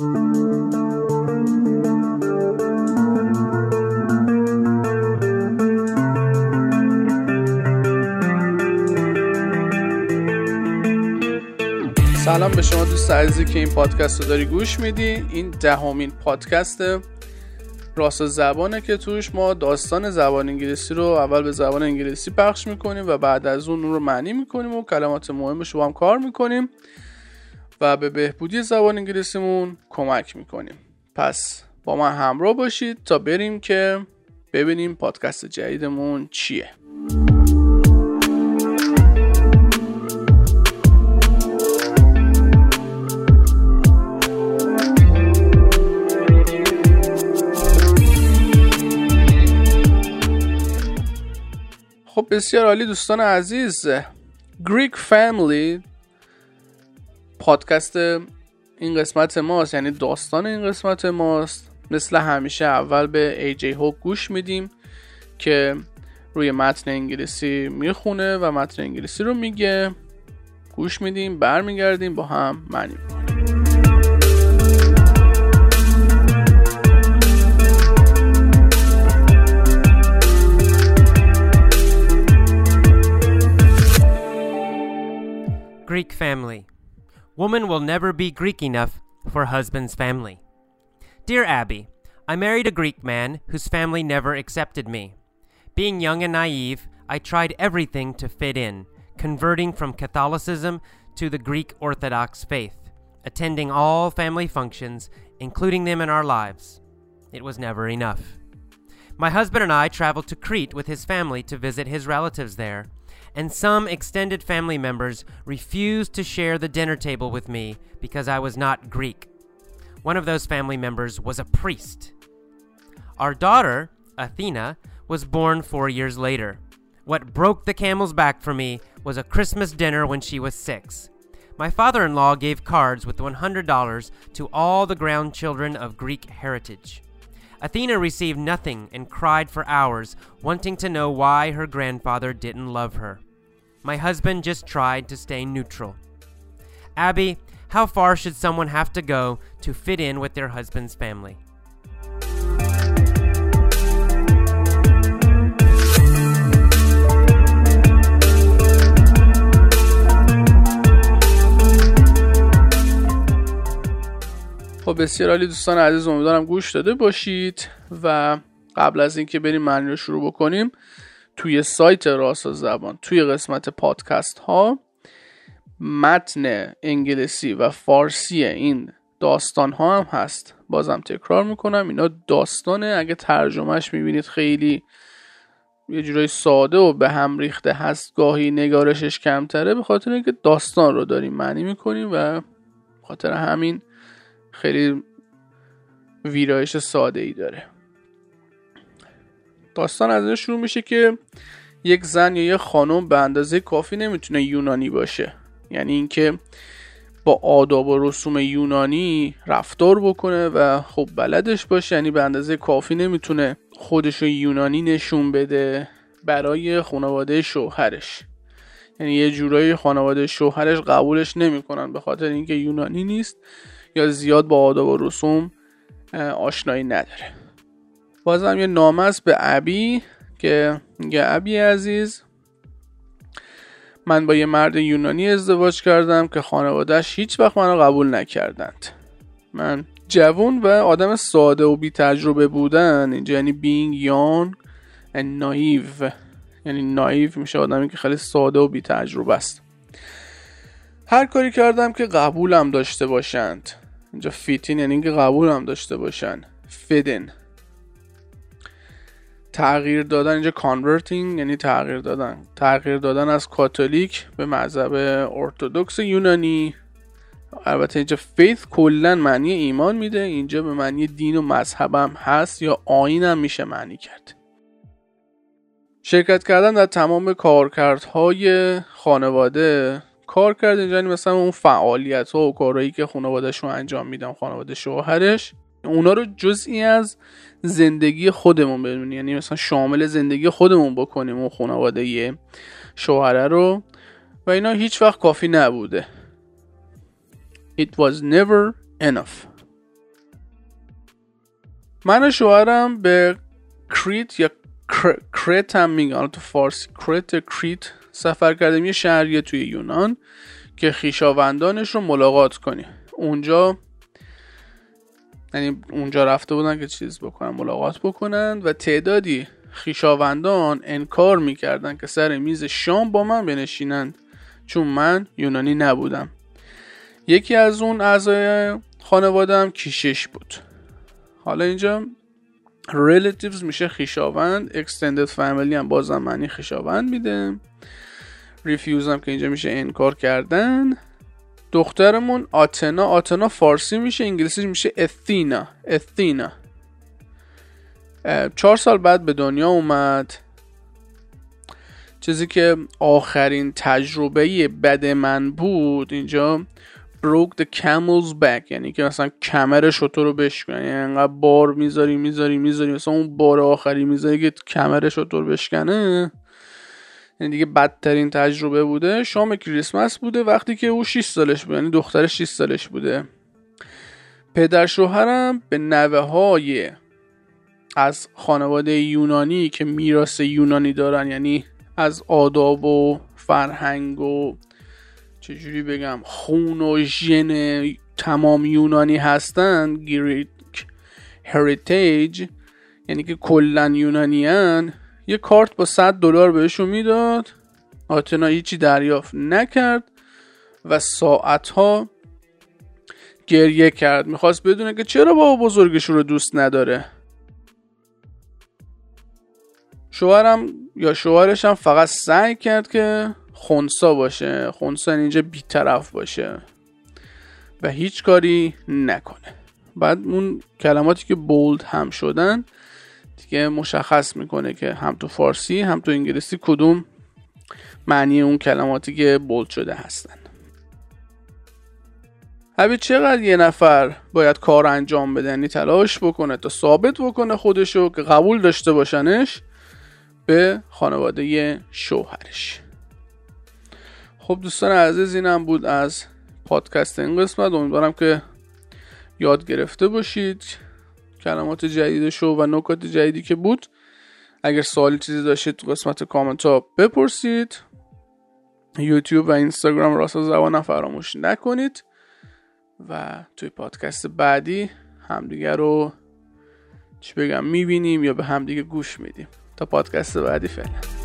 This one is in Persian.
سلام به شما دوست عزیزی که این پادکست رو داری گوش میدی. این 10مین پادکست راست زبانه که توش ما داستان زبان انگلیسی رو اول به زبان انگلیسی پخش میکنیم و بعد از اون رو معنی میکنیم و کلمات مهمش رو هم کار میکنیم و به بهبودی زبان انگلیسیمون کمک میکنیم. پس با من همراه باشید تا بریم که ببینیم پادکست جدیدمون چیه. خب بسیار عالی دوستان عزیز، Greek Family پادکست این قسمت ماست، یعنی داستان این قسمت ماست. مثل همیشه اول به ایجی هوک گوش میدیم که روی متن انگلیسی میخونه و متن انگلیسی رو میگه. گوش میدیم، برمیگردیم، با هم معنی Greek family. Woman will never be Greek enough for husband's family. Dear Abby, I married a Greek man whose family never accepted me. Being young and naive, I tried everything to fit in, converting from Catholicism to the Greek Orthodox faith, attending all family functions, including them in our lives. It was never enough. My husband and I traveled to Crete with his family to visit his relatives there, and some extended family members refused to share the dinner table with me because I was not Greek. One of those family members was a priest. Our daughter, Athena, was born 4 years later. What broke the camel's back for me was a Christmas dinner when she was 6. My father-in-law gave cards with $100 to all the grandchildren of Greek heritage. Athena received nothing and cried for hours, wanting to know why her grandfather didn't love her. My husband just tried to stay neutral. Abby, how far should someone have to go to fit in with their husband's family? خب بسیار عالی دوستان عزیز، امیدوارم گوش داده باشید و قبل از اینکه بریم معنی رو شروع بکنیم، توی سایت راست زبان توی قسمت پادکست ها متن انگلیسی و فارسی این داستان ها هم هست. بازم تکرار میکنم، اینا داستانه. اگه ترجمهش میبینید خیلی یه جورای ساده و به هم ریخته هست، گاهی نگارشش کمتره، به خاطر اینکه داستان رو داریم معنی میکنیم و خاطر همین خیلی ویرایش ساده ای داره. داستان از این شروع میشه که یک زن یا یک خانم به اندازه کافی نمیتونه یونانی باشه، یعنی اینکه با آداب و رسوم یونانی رفتار بکنه و خب بلدش باشه، یعنی به اندازه کافی نمیتونه خودشو یونانی نشون بده برای خانواده شوهرش. یعنی یه جورایی خانواده شوهرش قبولش نمیکنن به خاطر اینکه یونانی نیست یا زیاد با آداب و رسوم آشنایی نداره. بازم یه نامه است به ابی که میگه ابی عزیز، من با یه مرد یونانی ازدواج کردم که خانواده‌اش هیچ وقت منو قبول نکردند. من جوون و آدم ساده و بی تجربه بودن، اینجا یعنی being young and naive، یعنی نایو میشه آدمی که خیلی ساده و بی تجربه است. هر کاری کردم که قبولم داشته باشند. اینجا فیتین یعنی اینکه قبولم داشته باشن. فیدن تغییر دادن، اینجا کانورتینگ یعنی تغییر دادن. تغییر دادن از کاتولیک به مذهب ارتدوکس یونانی. البته اینجا فیث کلن معنی ایمان میده، اینجا به معنی دین و مذهبم هست یا آیینم میشه معنی کرد. شرکت کردن در تمام کارکردهای خانواده. کار کرد اینجا مثلا اون فعالیت ها و کارهایی که خانواده‌اش رو انجام میدم، خانواده شوهرش، اونا رو جزئی از زندگی خودمون بدونیم، یعنی مثلا شامل زندگی خودمون بکنیم اون خانواده شوهره رو و اینا هیچ وقت کافی نبوده. It was never enough. من و شوهرم به کریت یا کرت هم میگن تو فارسی کریت سفر کردیم، یه شهریه توی یونان که خیشاوندانش رو ملاقات کنیم. اونجا رفته بودن که ملاقات بکنن و تعدادی خیشاوندان انکار میکردن که سر میز شام با من بنشینند چون من یونانی نبودم. یکی از اون اعضای خانواده‌ام کشیش بود. حالا اینجا relatives میشه خیشاوند، extended family هم بازم معنی خیشاوند میده، refuse هم که اینجا میشه انکار کردن. دخترمون آتنا فارسی میشه، انگلیسی میشه اثینا. 4 سال بعد به دنیا اومد. چیزی که آخرین تجربه بد من بود اینجا broke the camel's back، یعنی که مثلا کمر شتر رو بشکنه، یعنی انقدر بار میذاری مثلا اون بار آخری میذاری که کمر شتر بشکنه، یعنی دیگه بدترین تجربه بوده. شام کریسمس بوده وقتی که او 6 سالش بود، یعنی دخترش 6 سالش بوده. پدر شوهرم به نوه های از خانواده یونانی که میراث یونانی دارن، یعنی از آداب و فرهنگ و چجوری بگم خون و ژن تمام یونانی هستن، گریک هریتیج، یعنی که کلن یونانیان، یه کارت با $100 بهشون میداد. آتنا هیچی دریافت نکرد و ساعتها گریه کرد، میخواست بدونه که چرا بابا بزرگش رو دوست نداره. شوهرش هم فقط سعی کرد که خونسا باشه، خونسا اینجا بیطرف باشه و هیچ کاری نکنه. بعد اون کلماتی که بولد هم شدن دیگه مشخص میکنه که هم تو فارسی هم تو انگلیسی کدوم معنی اون کلماتی که بولد شده هستن. حبی چقدر یه نفر باید کار انجام بدنی تلاش بکنه تا ثابت بکنه خودشو که قبول داشته باشنش به خانواده شوهرش. خب دوستان عزیز، اینم بود از پادکست این قسمت. امیدوارم که یاد گرفته باشید کلمات جدیدشو و نکات جدیدی که بود. اگر سوالی چیزی داشتید تو قسمت کامنت ها بپرسید. یوتیوب و اینستاگرام راستا زبان فراموش نکنید و توی پادکست بعدی همدیگه رو میبینیم یا به همدیگه گوش میدیم. تا پادکست بعدی فعلا.